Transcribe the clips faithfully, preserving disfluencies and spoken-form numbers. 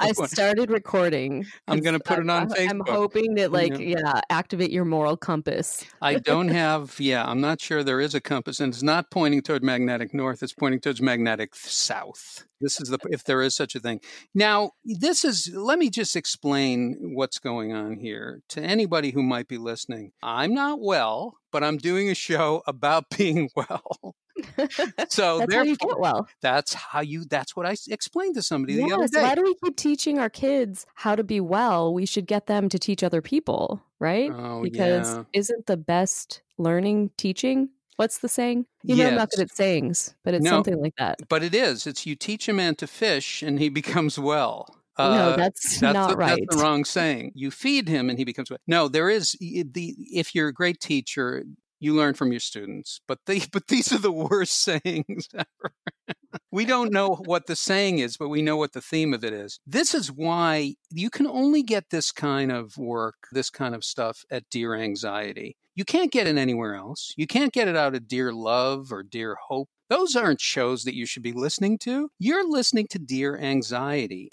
I started recording. I'm going to put it on Facebook. I'm hoping that, like, yeah. yeah, activate your moral compass. I don't have, yeah, I'm not sure there is a compass. And it's not pointing toward magnetic north. It's pointing towards magnetic south. This is the, if there is such a thing. Now, this is, let me just explain what's going on here to anybody who might be listening. I'm not well, but I'm doing a show about being well. So that's therefore, how you get well. That's how you. That's what I explained to somebody yes, the other day. Why do we keep teaching our kids how to be well? We should get them to teach other people, right? Oh, because yeah. isn't the best learning teaching? What's the saying? You yes. know, I'm not good at sayings, but it's no, something like that. But it is. It's you teach a man to fish, and he becomes well. Uh, no, that's, that's not the, right. That's the wrong saying. You feed him, and he becomes well. No, there is the. If you're a great teacher, you learn from your students, but they, but these are the worst sayings ever. We don't know what the saying is, but we know what the theme of it is. This is why you can only get this kind of work, this kind of stuff at Dear Anxiety. You can't get it anywhere else. You can't get it out of Dear Love or Dear Hope. Those aren't shows that you should be listening to. You're listening to Dear Anxiety.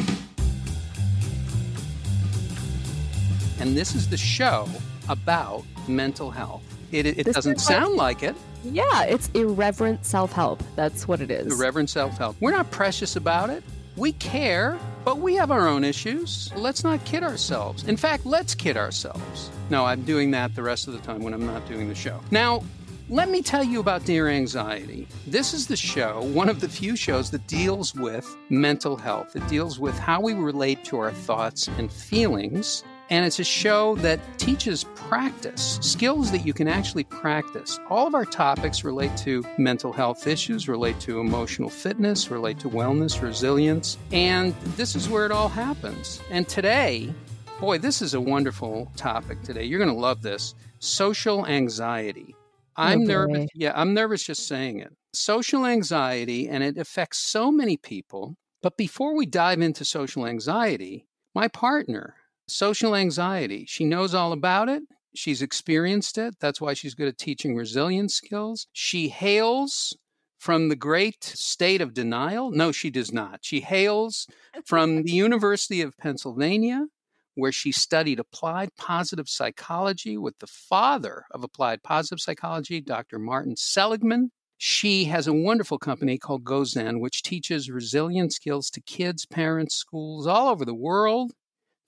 And this is the show about mental health. It, it doesn't sound like it. Yeah, it's irreverent self-help. That's what it is. Irreverent self-help. We're not precious about it. We care, but we have our own issues. Let's not kid ourselves. In fact, let's kid ourselves. No, I'm doing that the rest of the time when I'm not doing the show. Now, let me tell you about Dear Anxiety. This is the show, one of the few shows that deals with mental health. It deals with how we relate to our thoughts and feelings. And it's a show that teaches practice, skills that you can actually practice. All of our topics relate to mental health issues, relate to emotional fitness, relate to wellness, resilience. And this is where it all happens. And today, boy, this is a wonderful topic today. You're going to love this. Social anxiety. I'm okay. nervous. Yeah, I'm nervous just saying it. Social anxiety, and it affects so many people. But before we dive into social anxiety, my partner... Social anxiety. She knows all about it. She's experienced it. That's why she's good at teaching resilience skills. She hails from the great state of denial. No, she does not. She hails from the University of Pennsylvania, where she studied applied positive psychology with the father of applied positive psychology, Doctor Martin Seligman. She has a wonderful company called Gozen, which teaches resilience skills to kids, parents, schools all over the world,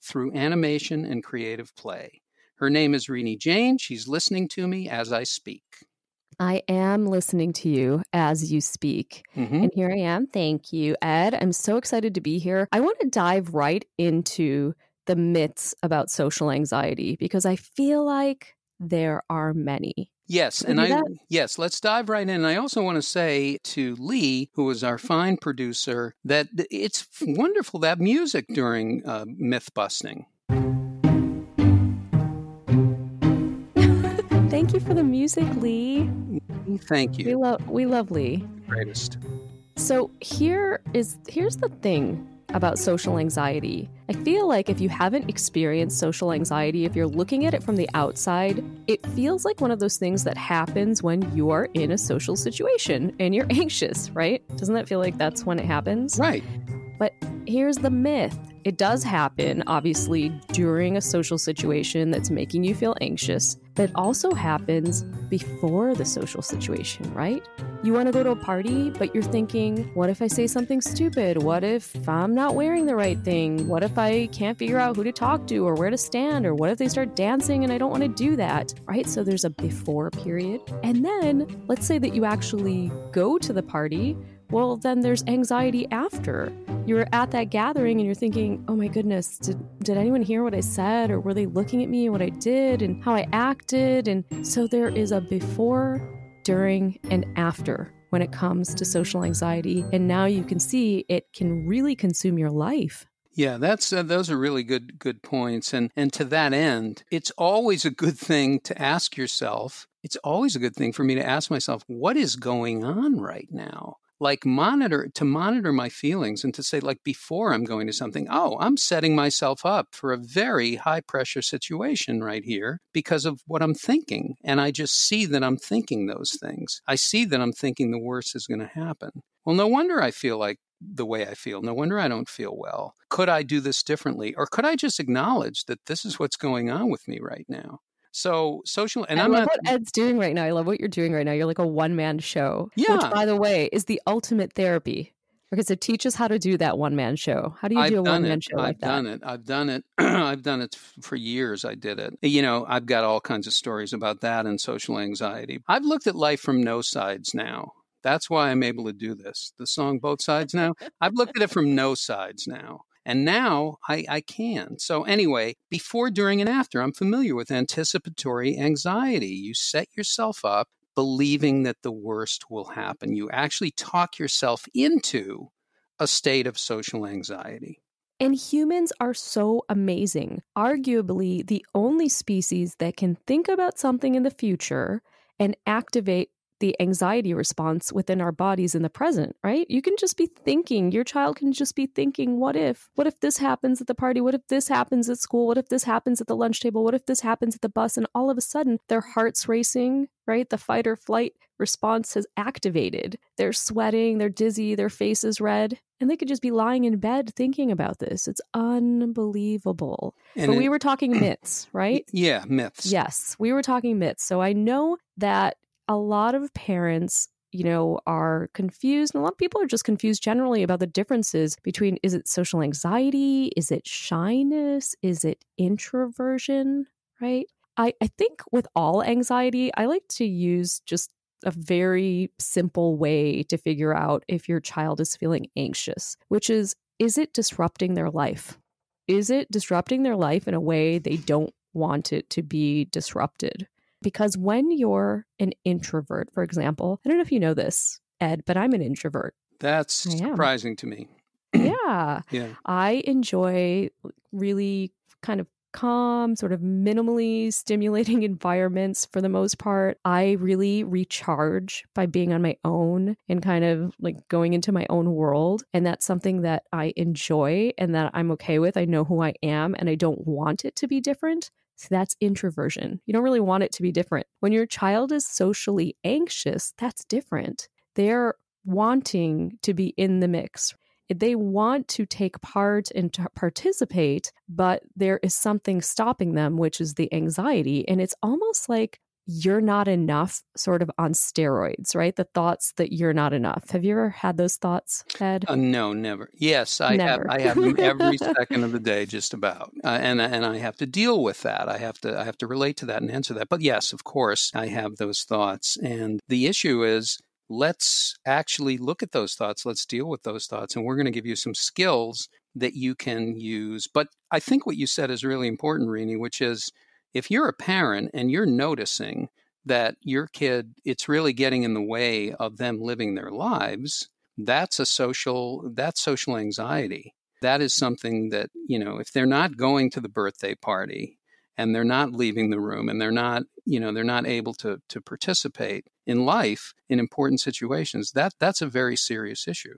through animation and creative play. Her name is Renee Jain. She's listening to me as I speak. I am listening to you as you speak. Mm-hmm. And here I am. Thank you, Ed. I'm so excited to be here. I want to dive right into the myths about social anxiety because I feel like there are many. Yes, and I that? yes, let's dive right in. And I also want to say to Lee, who is our fine producer, that it's wonderful that music during uh, myth busting. Thank you for the music, Lee. Thank you. We love we love Lee. Greatest. So here is here's the thing about social anxiety. I feel like if you haven't experienced social anxiety, if you're looking at it from the outside, it feels like one of those things that happens when you are in a social situation and you're anxious, right? Doesn't that feel like that's when it happens? Right. But here's the myth. It does happen, obviously, during a social situation that's making you feel anxious, but it also happens before the social situation, right? You want to go to a party, but you're thinking, what if I say something stupid? What if I'm not wearing the right thing? What if I can't figure out who to talk to or where to stand? Or what if they start dancing and I don't want to do that, right? So there's a before period. And then let's say that you actually go to the party. Well, then there's anxiety after. You're at that gathering and you're thinking, oh my goodness, did, did anyone hear what I said? Or were they looking at me and what I did and how I acted? And so there is a before, during, and after when it comes to social anxiety. And now you can see it can really consume your life. Yeah, that's uh, those are really good good points. And and to that end, it's always a good thing to ask yourself. It's always a good thing for me to ask myself, what is going on right now? Like monitor, to monitor my feelings and to say, like, before I'm going to something, oh, I'm setting myself up for a very high pressure situation right here because of what I'm thinking. And I just see that I'm thinking those things. I see that I'm thinking the worst is going to happen. Well, no wonder I feel like the way I feel. No wonder I don't feel well. Could I do this differently? Or could I just acknowledge that this is what's going on with me right now? So social, and I I'm love not, what Ed's doing right now. I love what you're doing right now. You're like a one-man show, yeah. Which, by the way, is the ultimate therapy. Okay, so teach us how to do that one-man show. How do you I've do a one-man show like I've that? I've done it. I've done it. I've done it for years. I did it. You know, I've got all kinds of stories about that and social anxiety. I've looked at life from no sides now. That's why I'm able to do this. The song Both Sides Now. I've looked at it from no sides now. And now I, I can. So anyway, before, during, and after, I'm familiar with anticipatory anxiety. You set yourself up believing that the worst will happen. You actually talk yourself into a state of social anxiety. And humans are so amazing. Arguably the only species that can think about something in the future and activate the anxiety response within our bodies in the present, right? You can just be thinking, your child can just be thinking, what if? What if this happens at the party? What if this happens at school? What if this happens at the lunch table? What if this happens at the bus? And all of a sudden, their heart's racing, right? The fight or flight response has activated. They're sweating, they're dizzy, their face is red, and they could just be lying in bed thinking about this. It's unbelievable. And but it, we were talking myths, right? Yeah, myths. Yes, we were talking myths. So I know that a lot of parents, you know, are confused, and a lot of people are just confused generally about the differences between, is it social anxiety? Is it shyness? Is it introversion, right? I, I think with all anxiety, I like to use just a very simple way to figure out if your child is feeling anxious, which is, is it disrupting their life? Is it disrupting their life in a way they don't want it to be disrupted? Because when you're an introvert, for example, I don't know if you know this, Ed, but I'm an introvert. That's surprising to me. Yeah. Yeah. I enjoy really kind of calm, sort of minimally stimulating environments for the most part. I really recharge by being on my own and kind of like going into my own world. And that's something that I enjoy and that I'm okay with. I know who I am and I don't want it to be different. So that's introversion. You don't really want it to be different. When your child is socially anxious, that's different. They're wanting to be in the mix. They want to take part and to participate, but there is something stopping them, which is the anxiety. And it's almost like you're not enough sort of on steroids, right? The thoughts that you're not enough. Have you ever had those thoughts, Ed? Uh, no, never. Yes, I never. have I have them every second of the day, just about. Uh, and and I have to deal with that. I have to I have to relate to that and answer that. But yes, of course, I have those thoughts. And the issue is, let's actually look at those thoughts. Let's deal with those thoughts. And we're going to give you some skills that you can use. But I think what you said is really important, Renee, which is, if you're a parent and you're noticing that your kid, it's really getting in the way of them living their lives, that's a social, that's social anxiety. That is something that, you know, if they're not going to the birthday party and they're not leaving the room and they're not, you know, they're not able to to participate in life in important situations, that that's a very serious issue.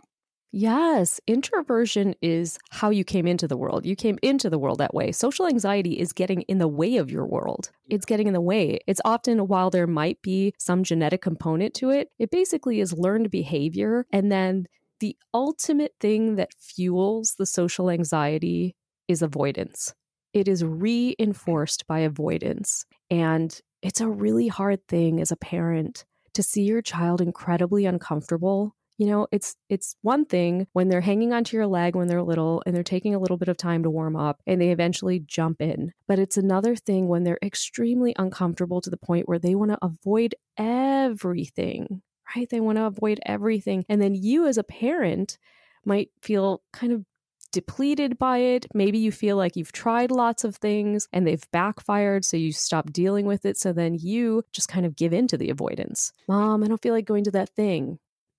Yes. Introversion is how you came into the world. You came into the world that way. Social anxiety is getting in the way of your world. It's getting in the way. It's often, while there might be some genetic component to it, it basically is learned behavior. And then the ultimate thing that fuels the social anxiety is avoidance. It is reinforced by avoidance. And it's a really hard thing as a parent to see your child incredibly uncomfortable. You know, it's it's one thing when they're hanging onto your leg when they're little and they're taking a little bit of time to warm up and they eventually jump in. But it's another thing when they're extremely uncomfortable to the point where they want to avoid everything, right? They want to avoid everything. And then you as a parent might feel kind of depleted by it. Maybe you feel like you've tried lots of things and they've backfired, so you stop dealing with it. So then you just kind of give in to the avoidance. Mom, I don't feel like going to that thing.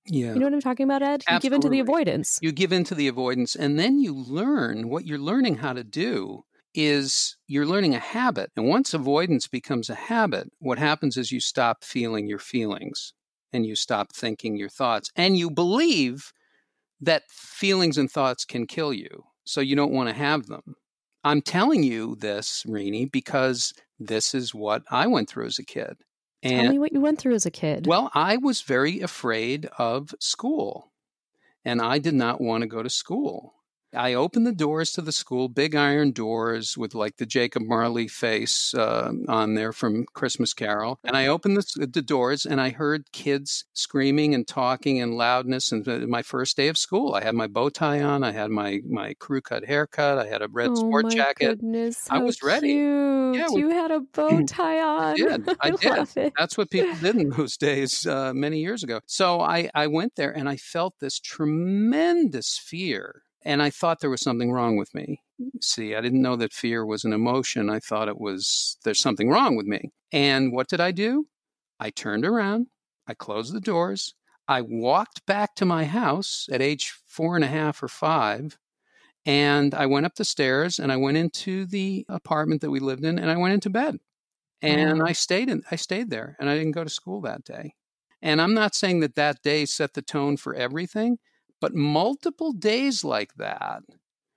Yeah. You know what I'm talking about, Ed? You Absolutely. give in to the avoidance. You give in to the avoidance. And then you learn, what you're learning how to do is you're learning a habit. And once avoidance becomes a habit, what happens is you stop feeling your feelings and you stop thinking your thoughts. And you believe that feelings and thoughts can kill you. So you don't want to have them. I'm telling you this, Renee, because this is what I went through as a kid. And, Tell me what you went through as a kid. Well, I was very afraid of school. and I did not want to go to school. I opened the doors to the school, big iron doors with like the Jacob Marley face uh, on there from Christmas Carol. And I opened the, the doors and I heard kids screaming and talking and loudness. And th- my first day of school, I had my bow tie on. I had my, my crew cut haircut. I had a red oh sport jacket. Goodness, I was ready. Yeah, we, you had a bow tie on. I did. I did. That's what people did in those days uh, many years ago. So I, I went there and I felt this tremendous fear. And I thought there was something wrong with me. See, I didn't know that fear was an emotion. I thought it was, there's something wrong with me. And what did I do? I turned around. I closed the doors. I walked back to my house at age four and a half or five. And I went up the stairs and I went into the apartment that we lived in and I went into bed. And I stayed in, I stayed there and I didn't go to school that day. And I'm not saying that that day set the tone for everything. But multiple days like that,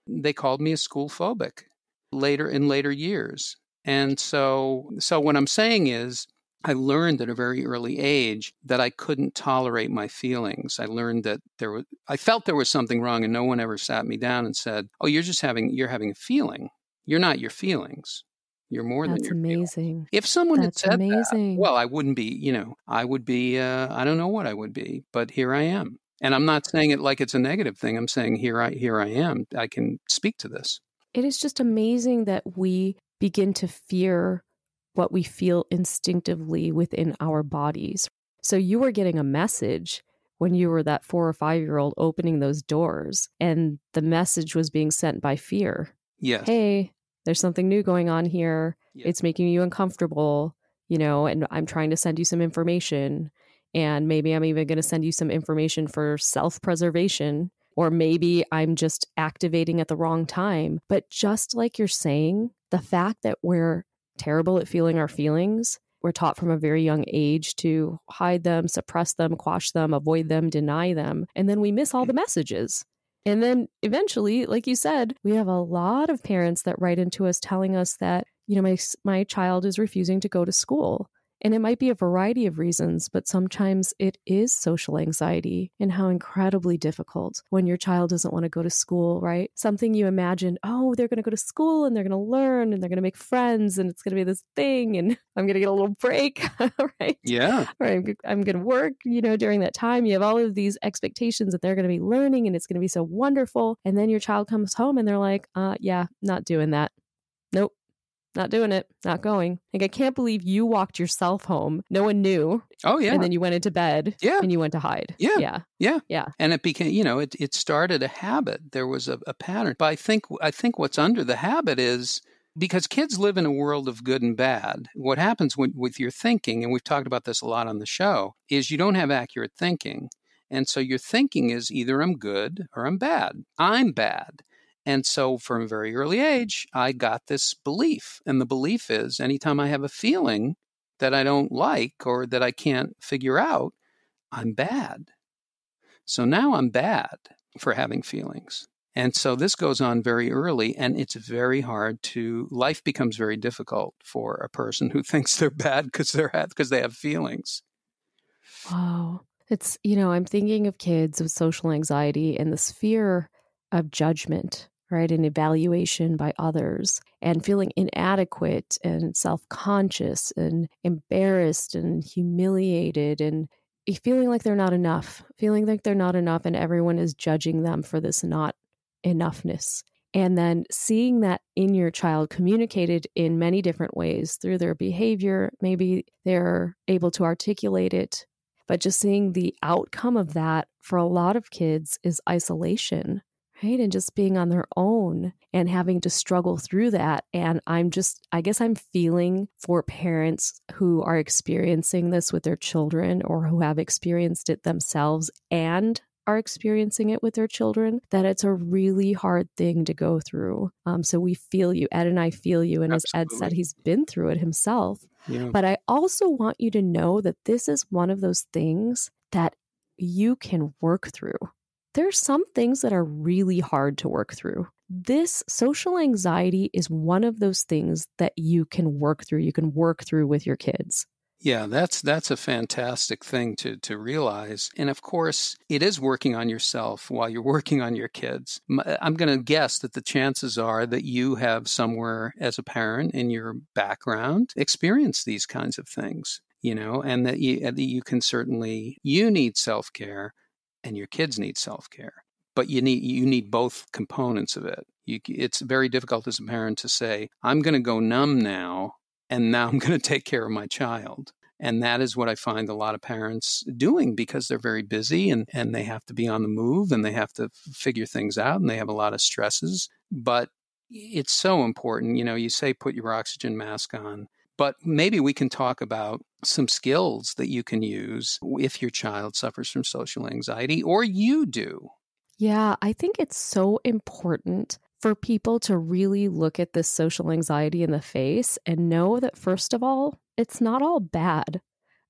they called me a school phobic later in later years. And so so what I'm saying is I learned at a very early age that I couldn't tolerate my feelings. I learned that there was I felt there was something wrong and no one ever sat me down and said, "Oh, you're just having you're having a feeling. You're not your feelings. You're more That's than your amazing. Feeling." If someone That's had said amazing. That, well, I wouldn't be, you know, I would be uh, I don't know what I would be, but here I am. And I'm not saying it like it's a negative thing. I'm saying here I here I am. I can speak to this. It is just amazing that we begin to fear what we feel instinctively within our bodies. So you were getting a message when you were that four or five-year-old opening those doors, and the message was being sent by fear. Yes. Hey, there's something new going on here. Yes. It's making you uncomfortable, you know, and I'm trying to send you some information. And maybe I'm even going to send you some information for self-preservation, or maybe I'm just activating at the wrong time. But just like you're saying, the fact that we're terrible at feeling our feelings, we're taught from a very young age to hide them, suppress them, quash them, avoid them, deny them. And then we miss all the messages. And then eventually, like you said, we have a lot of parents that write into us telling us that, you know, my my child is refusing to go to school. And it might be a variety of reasons, but sometimes it is social anxiety, and how incredibly difficult when your child doesn't want to go to school, right? Something you imagine, oh, they're going to go to school and they're going to learn and they're going to make friends and it's going to be this thing and I'm going to get a little break, right? Yeah. Or I'm, I'm going to work, you know, during that time. You have all of these expectations that they're going to be learning and it's going to be so wonderful. And then your child comes home and they're like, uh, yeah, not doing that. Nope. Not doing it, not going. Like, I can't believe you walked yourself home. No one knew. Oh, yeah. And then you went into bed. Yeah. And you went to hide. Yeah. Yeah. Yeah. Yeah. And it became, you know, it, it started a habit. There was a, a pattern. But I think, I think what's under the habit is, because kids live in a world of good and bad, what happens when, with your thinking, and we've talked about this a lot on the show, is you don't have accurate thinking. And so your thinking is either I'm good or I'm bad. I'm bad. And so from a very early age, I got this belief. And the belief is anytime I have a feeling that I don't like or that I can't figure out, I'm bad. So now I'm bad for having feelings. And so this goes on very early, and it's very hard to, life becomes very difficult for a person who thinks they're bad because they're because they have feelings. Wow. It's, you know, I'm thinking of kids with social anxiety and this fear of judgment, right? And evaluation by others, and feeling inadequate and self-conscious and embarrassed and humiliated and feeling like they're not enough, feeling like they're not enough and everyone is judging them for this not enoughness. And then seeing that in your child communicated in many different ways through their behavior, maybe they're able to articulate it, but just seeing the outcome of that for a lot of kids is isolation. Right. And just being on their own and having to struggle through that. And I'm just, I guess I'm feeling for parents who are experiencing this with their children, or who have experienced it themselves and are experiencing it with their children, that it's a really hard thing to go through. Um, so we feel you, Ed and I feel you. And Absolutely. As Ed said, he's been through it himself. Yeah. But I also want you to know that this is one of those things that you can work through. There's some things that are really hard to work through. This social anxiety is one of those things that you can work through. You can work through with your kids. Yeah, that's that's a fantastic thing to to realize. And of course, it is working on yourself while you're working on your kids. I'm going to guess that the chances are that you have somewhere as a parent in your background experienced these kinds of things, you know, and that you, that you can certainly, you need self-care and your kids need self-care. But you need you need both components of it. You, it's very difficult as a parent to say, I'm going to go numb now, and now I'm going to take care of my child. And that is what I find a lot of parents doing because they're very busy and, and they have to be on the move and they have to figure things out and they have a lot of stresses. But it's so important. You know, you say put your oxygen mask on, but maybe we can talk about some skills that you can use if your child suffers from social anxiety or you do. Yeah, I think it's so important for people to really look at this social anxiety in the face and know that, first of all, it's not all bad.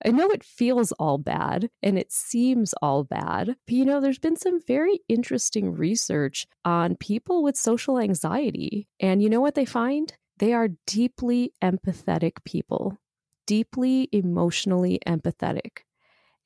I know it feels all bad and it seems all bad, but you know, there's been some very interesting research on people with social anxiety. And you know what they find? They are deeply empathetic people, deeply emotionally empathetic.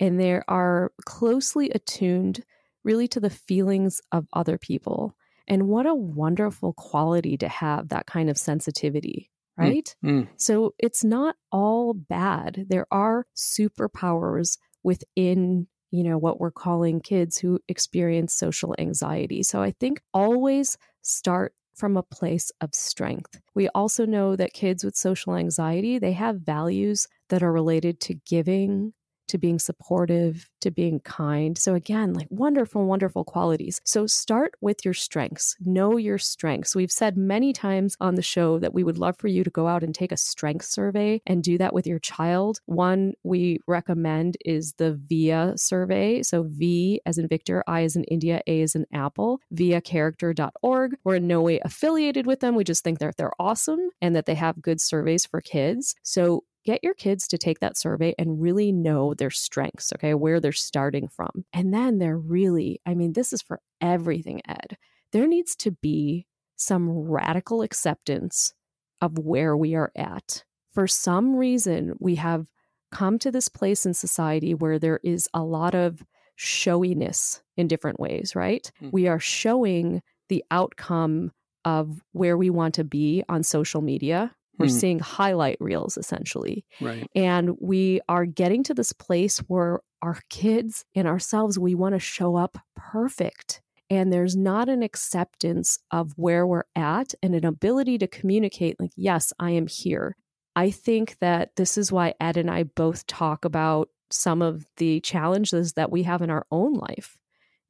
And they are closely attuned really to the feelings of other people. And what a wonderful quality to have that kind of sensitivity, right? Mm-hmm. So it's not all bad. There are superpowers within, you know, what we're calling kids who experience social anxiety. So I think always start from a place of strength. We also know that kids with social anxiety, they have values that are related to giving, to being supportive, to being kind. So again, like wonderful, wonderful qualities. So start with your strengths. Know your strengths. We've said many times on the show that we would love for you to go out and take a strength survey and do that with your child. One we recommend is the V I A survey. So V as in Victor, I as in India, A as in Apple, via character dot org. We're in no way affiliated with them. We just think that they're awesome and that they have good surveys for kids. So get your kids to take that survey and really know their strengths, okay, where they're starting from. And then they're really, I mean, this is for everything, Ed. There needs to be some radical acceptance of where we are at. For some reason, we have come to this place in society where there is a lot of showiness in different ways, right? Mm-hmm. We are showing the outcome of where we want to be on social media. We're mm-hmm. seeing highlight reels, essentially. Right. And we are getting to this place where our kids and ourselves, we want to show up perfect. And there's not an acceptance of where we're at and an ability to communicate like, yes, I am here. I think that this is why Ed and I both talk about some of the challenges that we have in our own life.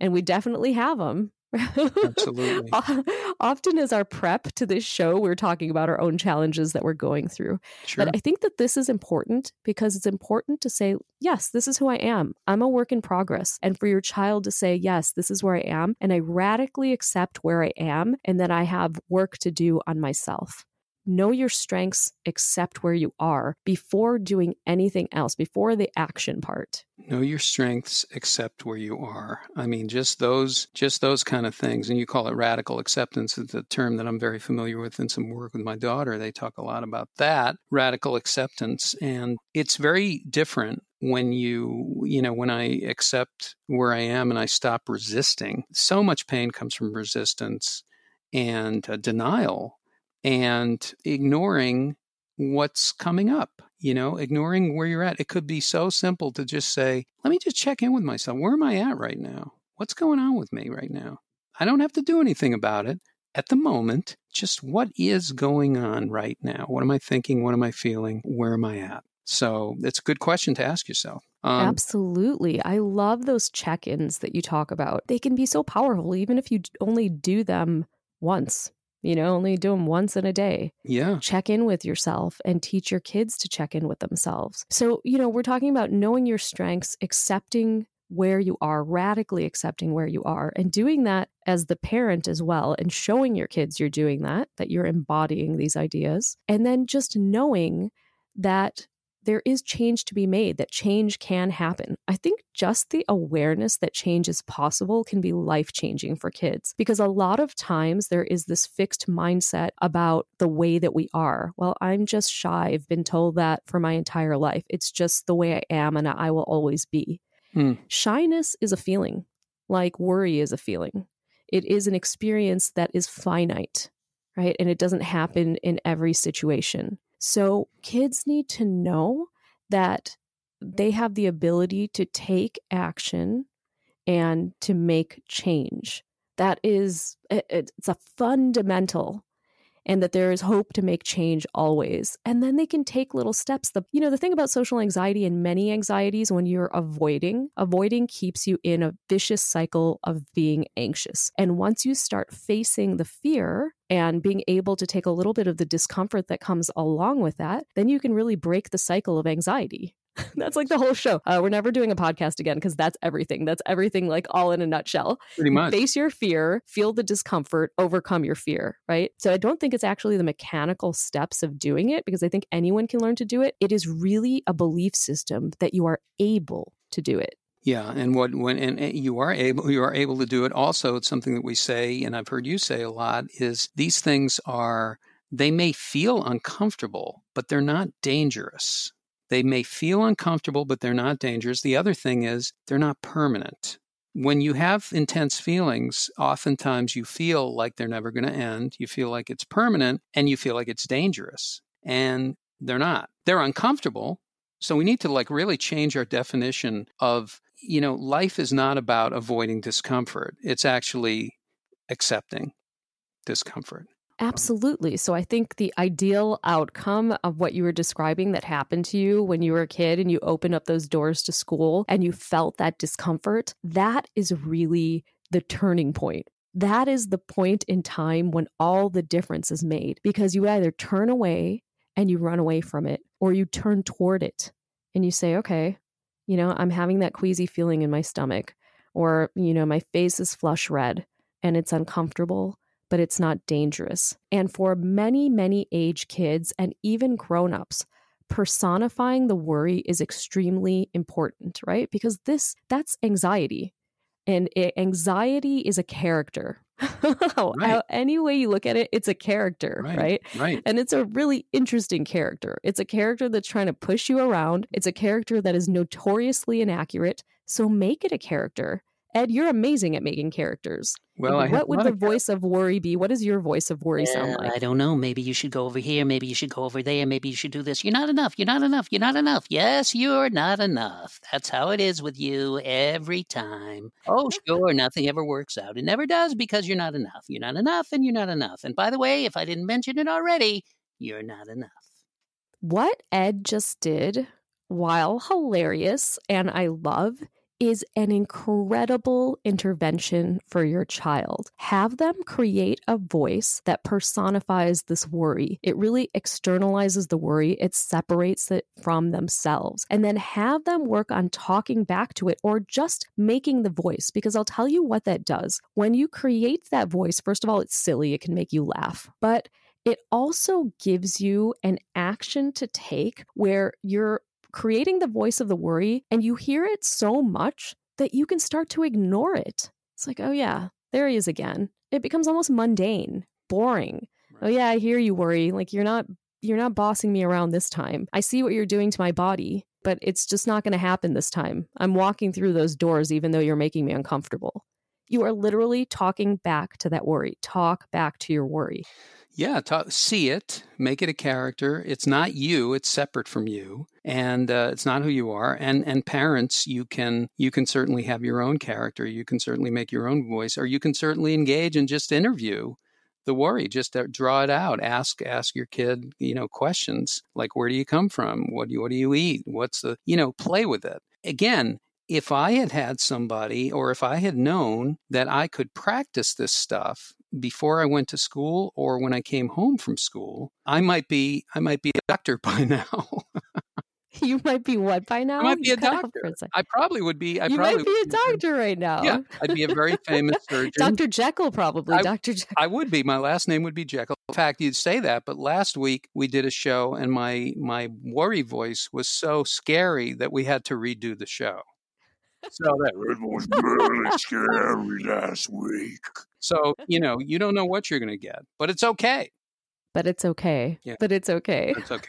And we definitely have them. Absolutely. Often as our prep to this show, we're talking about our own challenges that we're going through. Sure. But I think that this is important because it's important to say, yes, this is who I am. I'm a work in progress. And for your child to say, yes, this is where I am. And I radically accept where I am and that I have work to do on myself. Know your strengths, accept where you are before doing anything else, before the action part. Know your strengths, accept where you are. I mean, just those just those kind of things. And you call it radical acceptance. It's a term that I'm very familiar with in some work with my daughter. They talk a lot about that, radical acceptance. And it's very different when you, you know, when I accept where I am and I stop resisting. So much pain comes from resistance and uh, denial. And ignoring what's coming up, you know, ignoring where you're at. It could be so simple to just say, let me just check in with myself. Where am I at right now? What's going on with me right now? I don't have to do anything about it at the moment. Just what is going on right now? What am I thinking? What am I feeling? Where am I at? So it's a good question to ask yourself. Um, Absolutely. I love those check-ins that you talk about. They can be so powerful, even if you only do them once. You know, only do them once in a day. Yeah. Check in with yourself and teach your kids to check in with themselves. So, you know, we're talking about knowing your strengths, accepting where you are, radically accepting where you are, and doing that as the parent as well, and showing your kids you're doing that, that you're embodying these ideas. And then just knowing that there is change to be made, that change can happen. I think just the awareness that change is possible can be life-changing for kids, because a lot of times there is this fixed mindset about the way that we are. Well, I'm just shy. I've been told that for my entire life. It's just the way I am and I will always be. Mm. Shyness is a feeling, like worry is a feeling. It is an experience that is finite, right? And it doesn't happen in every situation. So kids need to know that they have the ability to take action and to make change. That is, it's a fundamental, and that there is hope to make change always. And then they can take little steps. The, you know, the thing about social anxiety and many anxieties, when you're avoiding, avoiding keeps you in a vicious cycle of being anxious. And once you start facing the fear, and being able to take a little bit of the discomfort that comes along with that, then you can really break the cycle of anxiety. That's like the whole show. Uh, we're never doing a podcast again, because that's everything. That's everything, like all in a nutshell. Pretty much. Face your fear, feel the discomfort, overcome your fear, right? So I don't think it's actually the mechanical steps of doing it, because I think anyone can learn to do it. It is really a belief system that you are able to do it. Yeah, and what when and you are able you are able to do it. Also, it's something that we say, and I've heard you say a lot, is these things are, they may feel uncomfortable, but they're not dangerous. They may feel uncomfortable, but they're not dangerous. The other thing is they're not permanent. When you have intense feelings, oftentimes you feel like they're never going to end. You feel like it's permanent, and you feel like it's dangerous, and they're not. They're uncomfortable. So we need to like really change our definition of, you know, life is not about avoiding discomfort. It's actually accepting discomfort. Absolutely. So I think the ideal outcome of what you were describing that happened to you when you were a kid and you opened up those doors to school and you felt that discomfort, that is really the turning point. That is the point in time when all the difference is made, because you either turn away and you run away from it, or you turn toward it and you say, okay, you know, I'm having that queasy feeling in my stomach, or, you know, my face is flush red and it's uncomfortable, but it's not dangerous. And for many, many age kids and even grownups, personifying the worry is extremely important, right? Because this, that's anxiety. And anxiety is a character. Right. Any way you look at it, it's a character, right. right? Right. And it's a really interesting character. It's a character that's trying to push you around. It's a character that is notoriously inaccurate. So make it a character. Ed, you're amazing at making characters. Well, I what would the voice of worry be? What does your voice of worry well, sound like? I don't know. Maybe you should go over here. Maybe you should go over there. Maybe you should do this. You're not enough. You're not enough. You're not enough. Yes, you're not enough. That's how it is with you every time. Oh, sure, nothing ever works out. It never does, because you're not enough. You're not enough, and you're not enough. And by the way, if I didn't mention it already, you're not enough. What Ed just did, while hilarious and I love, is an incredible intervention for your child. Have them create a voice that personifies this worry. It really externalizes the worry. It separates it from themselves. And then have them work on talking back to it, or just making the voice, because I'll tell you what that does. When you create that voice, first of all, it's silly. It can make you laugh. But it also gives you an action to take where you're creating the voice of the worry, and you hear it so much that you can start to ignore it. It's like, oh yeah, there he is again. It becomes almost mundane, boring. Right. Oh yeah, I hear you worry. Like you're not, you're not bossing me around this time. I see what you're doing to my body, but it's just not going to happen this time. I'm walking through those doors, even though you're making me uncomfortable. You are literally talking back to that worry. Talk back to your worry. Yeah, talk, see it, make it a character. It's not you; it's separate from you, and uh, it's not who you are. And and parents, you can you can certainly have your own character. You can certainly make your own voice, or you can certainly engage and just interview the worry. Just draw it out. Ask ask your kid, you know, questions like, where do you come from? What do you, what do you eat? What's the, you know, play with it again. If I had had somebody, or if I had known that I could practice this stuff before I went to school or when I came home from school, I might be I might be a doctor by now. You might be what by now? I might be a doctor. I probably would be. I you probably might be a doctor be, right now. Yeah, I'd be a very famous surgeon. Doctor Jekyll, probably. I, Doctor Jekyll. I would be. My last name would be Jekyll. In fact, you'd say that, but last week we did a show and my my worry voice was so scary that we had to redo the show. So that it was really scary last week. So, you know, you don't know what you're going to get, but it's okay. But it's okay. Yeah. But it's okay. It's okay.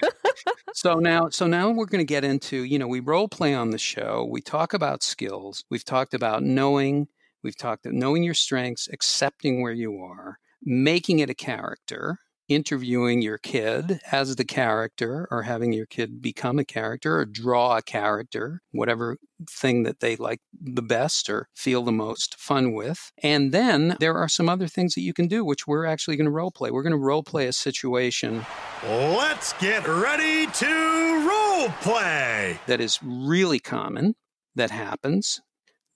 So now, so now we're going to get into, you know, we role play on the show. We talk about skills. We've talked about knowing. We've talked about knowing your strengths, accepting where you are, making it a character, interviewing your kid as the character or having your kid become a character or draw a character, whatever thing that they like the best or feel the most fun with. And then there are some other things that you can do, which we're actually going to role play. We're going to role play a situation. Let's get ready to role play. That is really common, that happens,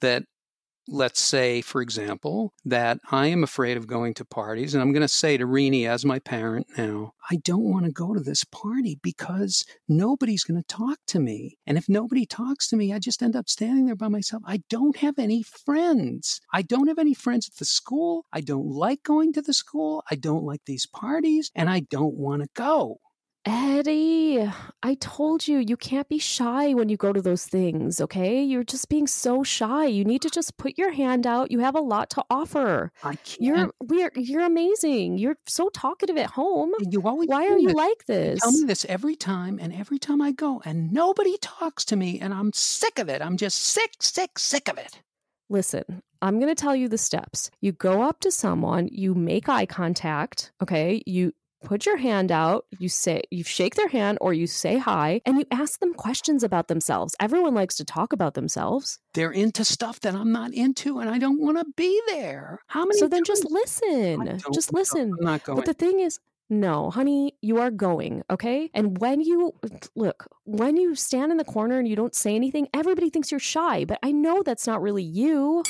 that let's say, for example, that I am afraid of going to parties. And I'm going to say to Renee as my parent now, I don't want to go to this party because nobody's going to talk to me. And if nobody talks to me, I just end up standing there by myself. I don't have any friends. I don't have any friends at the school. I don't like going to the school. I don't like these parties. And I don't want to go. Eddie, I told you, you can't be shy when you go to those things, okay? You're just being so shy. You need to just put your hand out. You have a lot to offer. I can't. You're, we're, you're amazing. You're so talkative at home. You always Why are you this. like this? You tell me this every time, and every time I go, and nobody talks to me, and I'm sick of it. I'm just sick, sick, sick of it. Listen, I'm going to tell you the steps. You go up to someone. You make eye contact, okay? You... Put your hand out, you say, you shake their hand or you say hi, and you ask them questions about themselves. Everyone likes to talk about themselves. They're into stuff that I'm not into and I don't want to be there. How many? So then times? just listen. Just listen. I'm not going. But the thing is, no, honey, you are going, okay? And when you, look, when you stand in the corner and you don't say anything, everybody thinks you're shy, but I know that's not really you.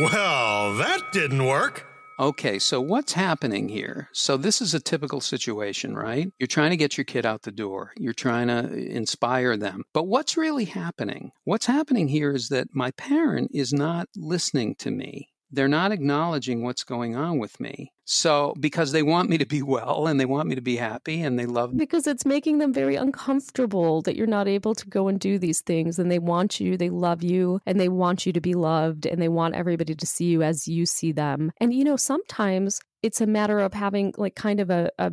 Well, that didn't work. Okay, so what's happening here? So this is a typical situation, right? You're trying to get your kid out the door. You're trying to inspire them. But what's really happening? What's happening here is that my parent is not listening to me. They're not acknowledging what's going on with me. So because they want me to be well and they want me to be happy and they love me. Because it's making them very uncomfortable that you're not able to go and do these things. And they want you, they love you, and they want you to be loved. And they want everybody to see you as you see them. And, you know, sometimes it's a matter of having like kind of a, a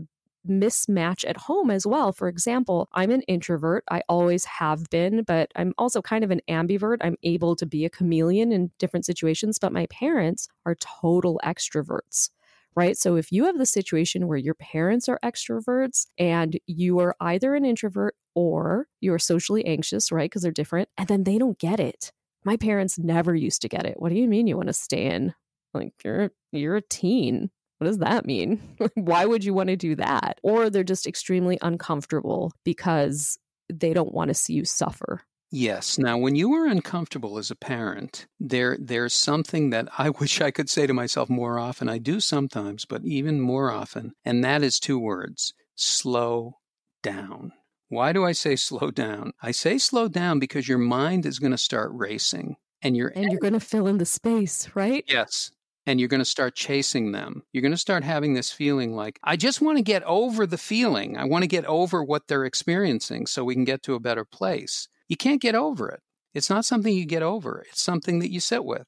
mismatch at home as well. For example, I'm an introvert. I always have been, but I'm also kind of an ambivert. I'm able to be a chameleon in different situations, but my parents are total extroverts, right? So if you have the situation where your parents are extroverts and you are either an introvert or you're socially anxious, right? Because they're different, and then they don't get it. My parents never used to get it. What do you mean you want to stay in? Like you're you're a teen. What does that mean? Why would you want to do that? Or they're just extremely uncomfortable because they don't want to see you suffer. Yes. Now, when you are uncomfortable as a parent, there there's something that I wish I could say to myself more often. I do sometimes, but even more often. And that is two words, slow down. Why do I say slow down? I say slow down because your mind is going to start racing. And you're, and you're going to fill in the space, right? Yes. And you're going to start chasing them. You're going to start having this feeling like, I just want to get over the feeling. I want to get over what they're experiencing so we can get to a better place. You can't get over it. It's not something you get over. It's something that you sit with.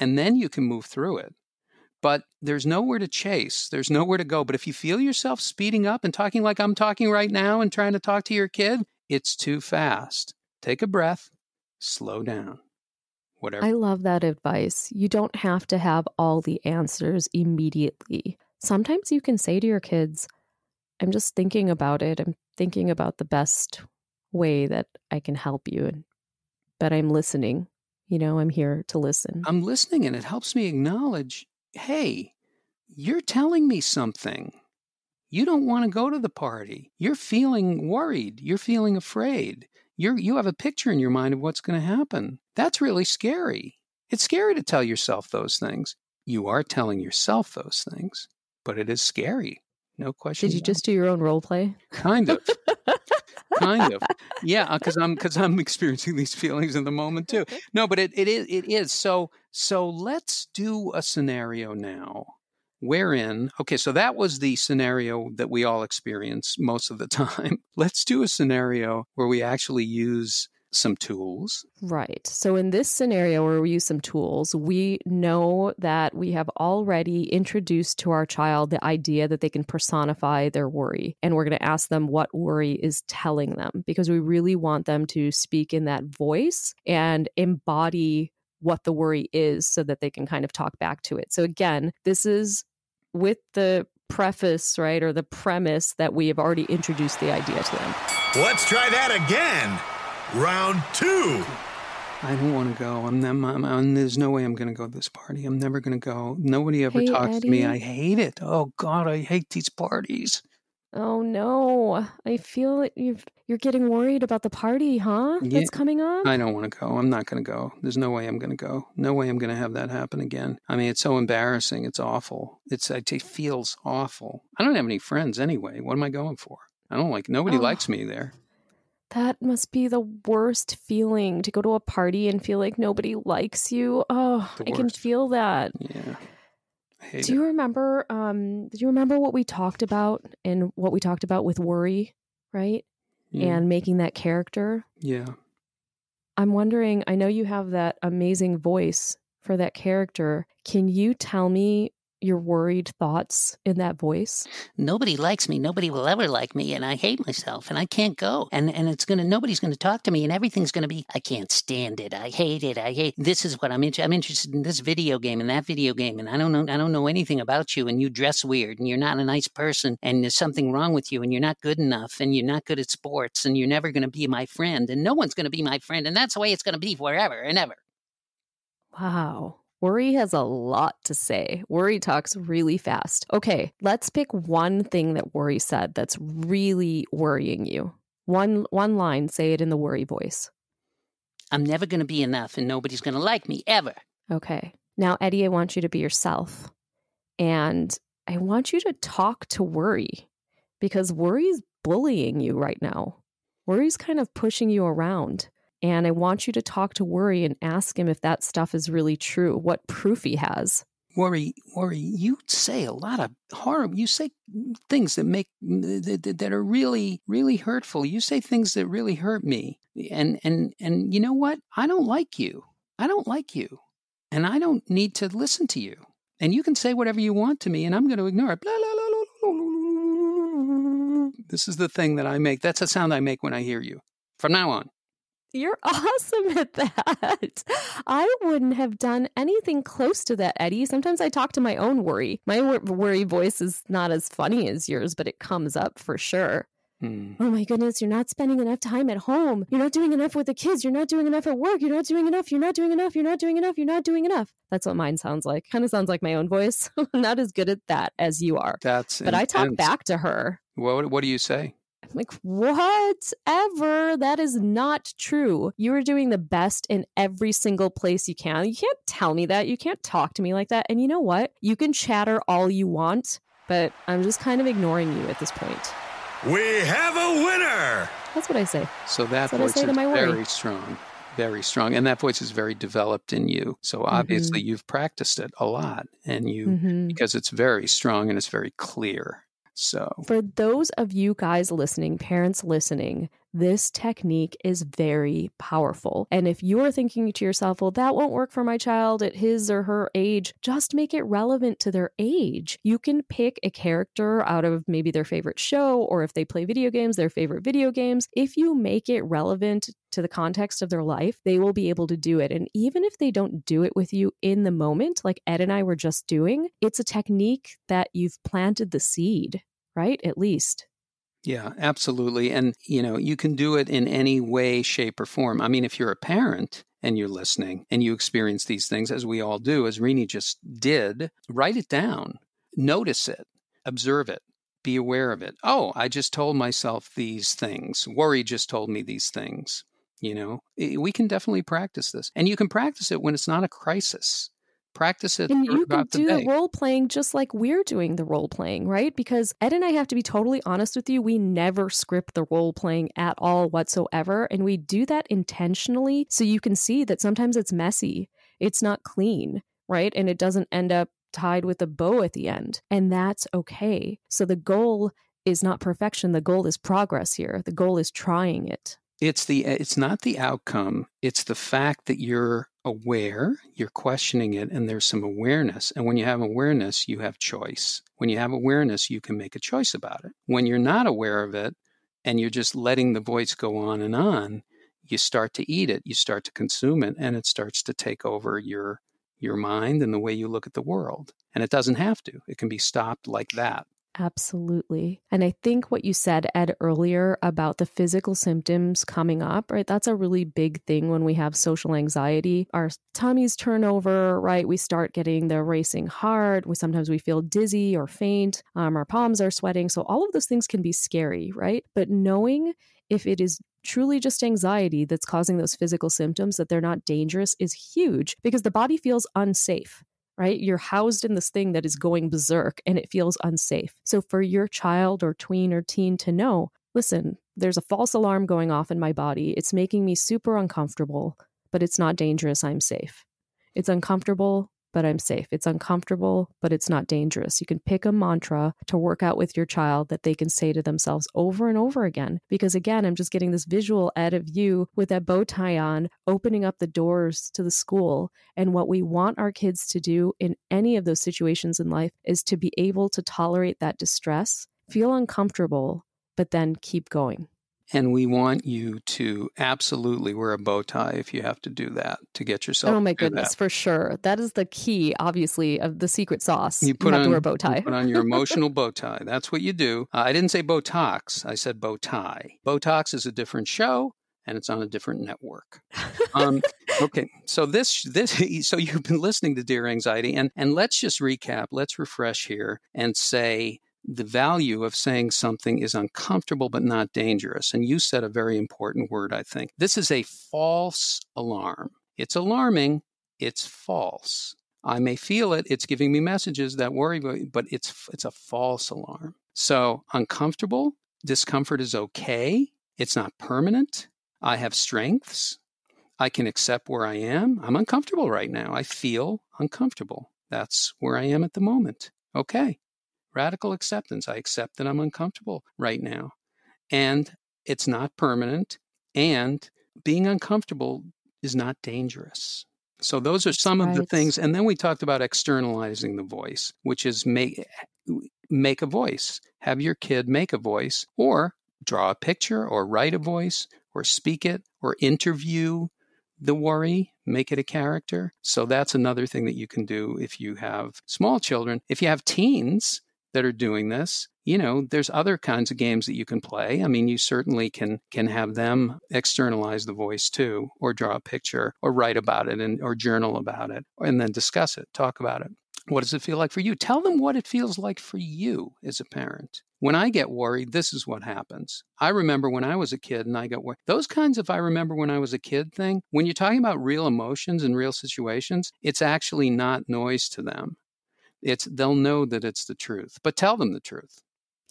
And then you can move through it. But there's nowhere to chase. There's nowhere to go. But if you feel yourself speeding up and talking like I'm talking right now and trying to talk to your kid, it's too fast. Take a breath. Slow down. Whatever. I love that advice. You don't have to have all the answers immediately. Sometimes you can say to your kids, I'm just thinking about it. I'm thinking about the best way that I can help you. And, but I'm listening. You know, I'm here to listen. I'm listening and it helps me acknowledge, hey, you're telling me something. You don't want to go to the party. You're feeling worried. You're feeling afraid. You you have a picture in your mind of what's going to happen. That's really scary. It's scary to tell yourself those things. You are telling yourself those things, but it is scary. No question. Did you just do your own role play? Kind of. kind of. Yeah, because I'm because I'm experiencing these feelings in the moment too. No, but it, it is it is. So so let's do a scenario now wherein, okay, so that was the scenario that we all experience most of the time. Let's do a scenario where we actually use some tools. Right. So in this scenario where we use some tools, we know that we have already introduced to our child the idea that they can personify their worry. And we're going to ask them what worry is telling them, because we really want them to speak in that voice and embody what the worry is so that they can kind of talk back to it. So again, this is with the preface, right, or the premise that we have already introduced the idea to them. Let's try that again. Round two. I don't want to go. I'm, I'm, I'm, I'm there's no way I'm going to go to this party. I'm never going to go. Nobody ever hey, talks Eddie. to me. I hate it. Oh God, I hate these parties. Oh no, I feel it. You've, you're getting worried about the party, huh? Yeah. That's coming up. I don't want to go. I'm not going to go. There's no way I'm going to go. No way I'm going to have that happen again. I mean, it's so embarrassing. It's awful. It's it feels awful. I don't have any friends anyway. What am I going for? I don't like. Nobody oh. likes me there. That must be the worst feeling, to go to a party and feel like nobody likes you. Oh, I can feel that. Yeah. I hate it. Do you remember, um, do you remember what we talked about and what we talked about with worry, right? Mm. And making that character? Yeah. I'm wondering, I know you have that amazing voice for that character. Can you tell me your worried thoughts in that voice? Nobody likes me. Nobody will ever like me. And I hate myself and I can't go. And and it's going to, nobody's going to talk to me and everything's going to be, I can't stand it. I hate it. I hate, this is what I'm interested. I'm interested in this video game and that video game. And I don't know, I don't know anything about you. And you dress weird and you're not a nice person and there's something wrong with you and you're not good enough and you're not good at sports and you're never going to be my friend and no one's going to be my friend. And that's the way it's going to be forever and ever. Wow. Worry has a lot to say. Worry talks really fast. Okay, let's pick one thing that worry said that's really worrying you. One one line, say it in the worry voice. I'm never going to be enough and nobody's going to like me, ever. Okay. Now, Eddie, I want you to be yourself. And I want you to talk to worry, because worry's bullying you right now. Worry's kind of pushing you around. And I want you to talk to worry and ask him if that stuff is really true, what proof he has. Worry, worry, you say a lot of harm. You say things that make that, that are really, really hurtful. You say things that really hurt me. And and and you know what? I don't like you. I don't like you. And I don't need to listen to you. And you can say whatever you want to me, and I'm going to ignore it. Blah, blah, blah, blah, blah. This is the thing that I make. That's the sound I make when I hear you. From now on. You're awesome at that. I wouldn't have done anything close to that, Eddie. Sometimes I talk to my own worry. My wor- worry voice is not as funny as yours, but it comes up for sure. Hmm. Oh my goodness, you're not spending enough time at home. You're not doing enough with the kids. You're not doing enough at work. You're not doing enough. You're not doing enough. You're not doing enough. You're not doing enough. That's what mine sounds like. Kind of sounds like my own voice. I'm not as good at that as you are. That's But intense. I talk back to her. What, what do you say? I'm like, whatever. That is not true. You are doing the best in every single place you can. You can't tell me that. You can't talk to me like that. And you know what? You can chatter all you want, but I'm just kind of ignoring you at this point. We have a winner. That's what I say. So that voice is very strong, very strong. And that voice is very developed in you. So obviously mm-hmm. you've practiced it a lot, and you mm-hmm. because it's very strong and it's very clear. So for those of you guys listening, parents listening, this technique is very powerful. And if you're thinking to yourself, well, that won't work for my child at his or her age, just make it relevant to their age. You can pick a character out of maybe their favorite show, or if they play video games, their favorite video games. If you make it relevant to the context of their life, they will be able to do it. And even if they don't do it with you in the moment, like Ed and I were just doing, it's a technique that you've planted the seed, right? At least. Yeah, absolutely. And, you know, you can do it in any way, shape, or form. I mean, if you're a parent and you're listening and you experience these things, as we all do, as Renee just did, write it down, notice it, observe it, be aware of it. Oh, I just told myself these things. Worry just told me these things. You know, we can definitely practice this. And you can practice it when it's not a crisis. practice it. And you can do the role playing just like we're doing the role playing, right? Because Ed and I have to be totally honest with you. We never script the role playing at all whatsoever. And we do that intentionally. So you can see that sometimes it's messy. It's not clean, right? And it doesn't end up tied with a bow at the end. And that's okay. So the goal is not perfection. The goal is progress here. The goal is trying it. It's the, it's not the outcome. It's the fact that you're aware, you're questioning it, and there's some awareness. And when you have awareness, you have choice. When you have awareness, you can make a choice about it. When you're not aware of it, and you're just letting the voice go on and on, you start to eat it, you start to consume it, and it starts to take over your your mind and the way you look at the world. And it doesn't have to. It can be stopped like that. Absolutely. And I think what you said, Ed, earlier about the physical symptoms coming up, right? That's a really big thing when we have social anxiety. Our tummies turn over, right? We start getting the racing heart. We, sometimes we feel dizzy or faint. Um, our palms are sweating. So all of those things can be scary, right? But knowing if it is truly just anxiety that's causing those physical symptoms, that they're not dangerous, is huge, because the body feels unsafe, right? You're housed in this thing that is going berserk and it feels unsafe. So for your child or tween or teen to know, listen, there's a false alarm going off in my body. It's making me super uncomfortable, but it's not dangerous. I'm safe. It's uncomfortable, but I'm safe. It's uncomfortable, but it's not dangerous. You can pick a mantra to work out with your child that they can say to themselves over and over again. Because again, I'm just getting this visual, Ed, of you with that bow tie on, opening up the doors to the school. And what we want our kids to do in any of those situations in life is to be able to tolerate that distress, feel uncomfortable, but then keep going. And we want you to absolutely wear a bow tie if you have to do that to get yourself. Oh my goodness, that. For sure. That is the key, obviously, of the secret sauce. You, put you have on, to wear a bow tie. You put on your emotional bow tie. That's what you do. Uh, I didn't say Botox. I said bow tie. Botox is a different show, and it's on a different network. Um, okay, so this this so you've been listening to Dear Anxiety, and and let's just recap. Let's refresh here and say, the value of saying something is uncomfortable but not dangerous. And you said a very important word, I think. This is a false alarm. It's alarming. It's false. I may feel it. It's giving me messages that worry me, but it's it's a false alarm. So uncomfortable, discomfort is okay. It's not permanent. I have strengths. I can accept where I am. I'm uncomfortable right now. I feel uncomfortable. That's where I am at the moment. Okay. Radical acceptance. I accept that I'm uncomfortable right now. And it's not permanent. And being uncomfortable is not dangerous. So those are some right. of the things. And then we talked about externalizing the voice, which is make, make a voice. Have your kid make a voice, or draw a picture, or write a voice, or speak it, or interview the worry, make it a character. So that's another thing that you can do if you have small children. If you have teens that are doing this, you know, there's other kinds of games that you can play. I mean, you certainly can can have them externalize the voice too, or draw a picture, or write about it, and or journal about it, and then discuss it, talk about it. What does it feel like for you? Tell them what it feels like for you as a parent. When I get worried, this is what happens. I remember when I was a kid and I got worried. Those kinds of I remember when I was a kid thing, when you're talking about real emotions and real situations, it's actually not noise to them. It's they'll know that it's the truth, but tell them the truth.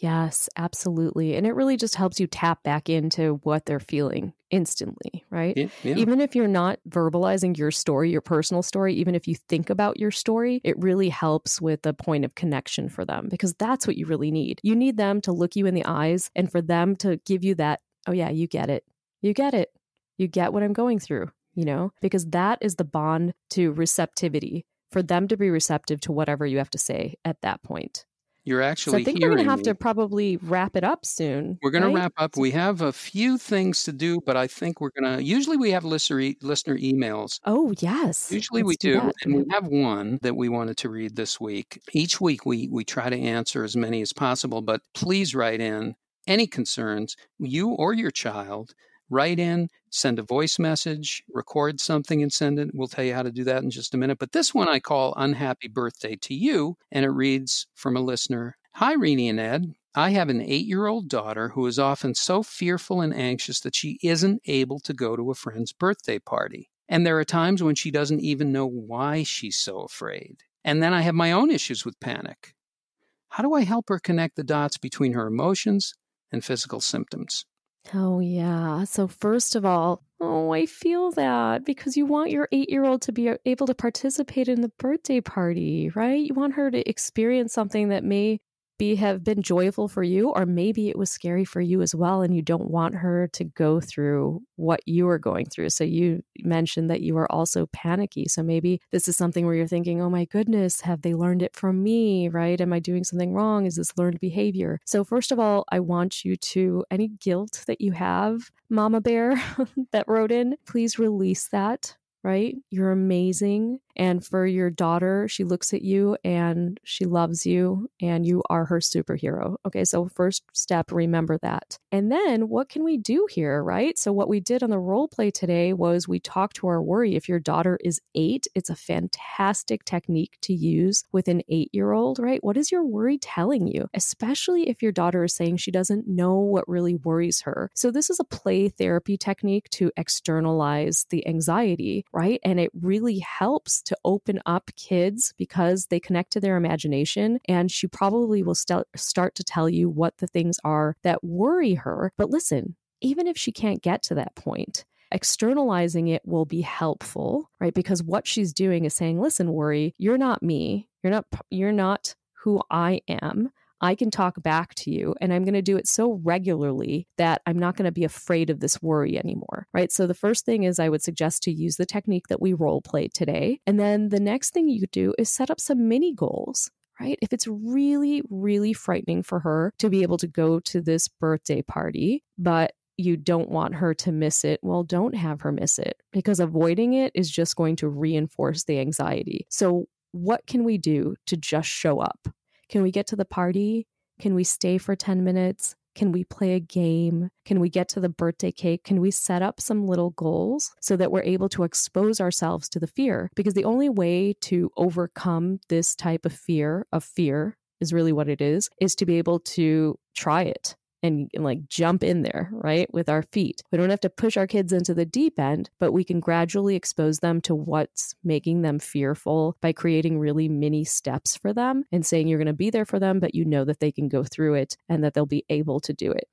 Yes, absolutely. And it really just helps you tap back into what they're feeling instantly, right? Yeah, yeah. Even if you're not verbalizing your story, your personal story, even if you think about your story, it really helps with a point of connection for them, because that's what you really need. You need them to look you in the eyes and for them to give you that, oh yeah, you get it. You get it. You get what I'm going through, you know, because that is the bond to receptivity, for them to be receptive to whatever you have to say at that point. You're actually hearing. So I think we're going to have to probably wrap it up soon. We're going right? to wrap up. We have a few things to do, but I think we're going to, usually we have listener, e- listener emails. Oh, yes. Usually Let's we do. do and we have one that we wanted to read this week. Each week we, we try to answer as many as possible, but please write in any concerns, you or your child. Write in, send a voice message, record something and send it. We'll tell you how to do that in just a minute. But this one I call Unhappy Birthday to You, and it reads from a listener. Hi, Renee and Ed. I have an eight-year-old daughter who is often so fearful and anxious that she isn't able to go to a friend's birthday party. And there are times when she doesn't even know why she's so afraid. And then I have my own issues with panic. How do I help her connect the dots between her emotions and physical symptoms? Oh, yeah. So first of all, oh, I feel that, because you want your eight-year-old to be able to participate in the birthday party, right? You want her to experience something that may be have been joyful for you, or maybe it was scary for you as well, and you don't want her to go through what you are going through. So you mentioned that you were also panicky. So maybe this is something where you're thinking, oh my goodness, have they learned it from me, right? Am I doing something wrong? Is this learned behavior? So first of all, I want you to, any guilt that you have, Mama Bear that wrote in, please release that. Right? You're amazing. And for your daughter, she looks at you and she loves you and you are her superhero. Okay. So first step, remember that. And then what can we do here? Right? So what we did on the role play today was we talked to our worry. If your daughter is eight, it's a fantastic technique to use with an eight-year-old, right? What is your worry telling you? Especially if your daughter is saying she doesn't know what really worries her. So this is a play therapy technique to externalize the anxiety, right? And it really helps to open up kids because they connect to their imagination, and she probably will st- start to tell you what the things are that worry her. But listen, even if she can't get to that point, externalizing it will be helpful, right? Because what she's doing is saying, listen, worry, you're not me. You're not, you're not who I am. I can talk back to you, and I'm going to do it so regularly that I'm not going to be afraid of this worry anymore, right? So the first thing is I would suggest to use the technique that we role played today. And then the next thing you do is set up some mini goals, right? If it's really, really frightening for her to be able to go to this birthday party, but you don't want her to miss it, well, don't have her miss it, because avoiding it is just going to reinforce the anxiety. So what can we do to just show up? Can we get to the party? Can we stay for ten minutes? Can we play a game? Can we get to the birthday cake? Can we set up some little goals so that we're able to expose ourselves to the fear? Because the only way to overcome this type of fear, of fear is really what it is, is to be able to try it and, and like jump in there, right? With our feet. We don't have to push our kids into the deep end, but we can gradually expose them to what's making them fearful by creating really mini steps for them and saying you're going to be there for them, but you know that they can go through it and that they'll be able to do it.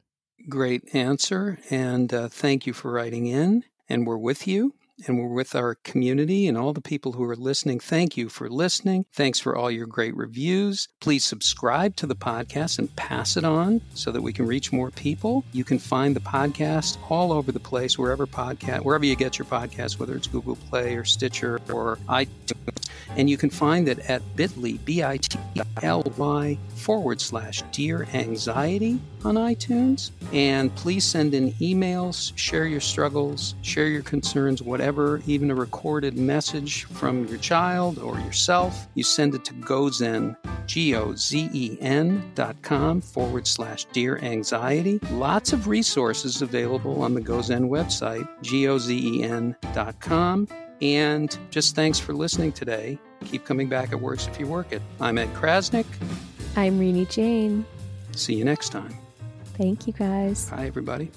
Great answer. And uh, thank you for writing in. And we're with you. And we're with our community and all the people who are listening. Thank you for listening. Thanks for all your great reviews. Please subscribe to the podcast and pass it on so that we can reach more people. You can find the podcast all over the place, wherever podcast, wherever you get your podcast, whether it's Google Play or Stitcher or iTunes. And you can find it at bit.ly, B I T L Y forward slash Dear Anxiety on iTunes. And please send in emails, share your struggles, share your concerns, whatever, even a recorded message from your child or yourself. You send it to Gozen, G O Z E N dot com forward slash Dear Anxiety. Lots of resources available on the Gozen website, G O Z E N dot com. And just thanks for listening today. Keep coming back. It works if you work it. I'm Ed Krasnick. I'm Renee Jain. See you next time. Thank you, guys. Bye, everybody.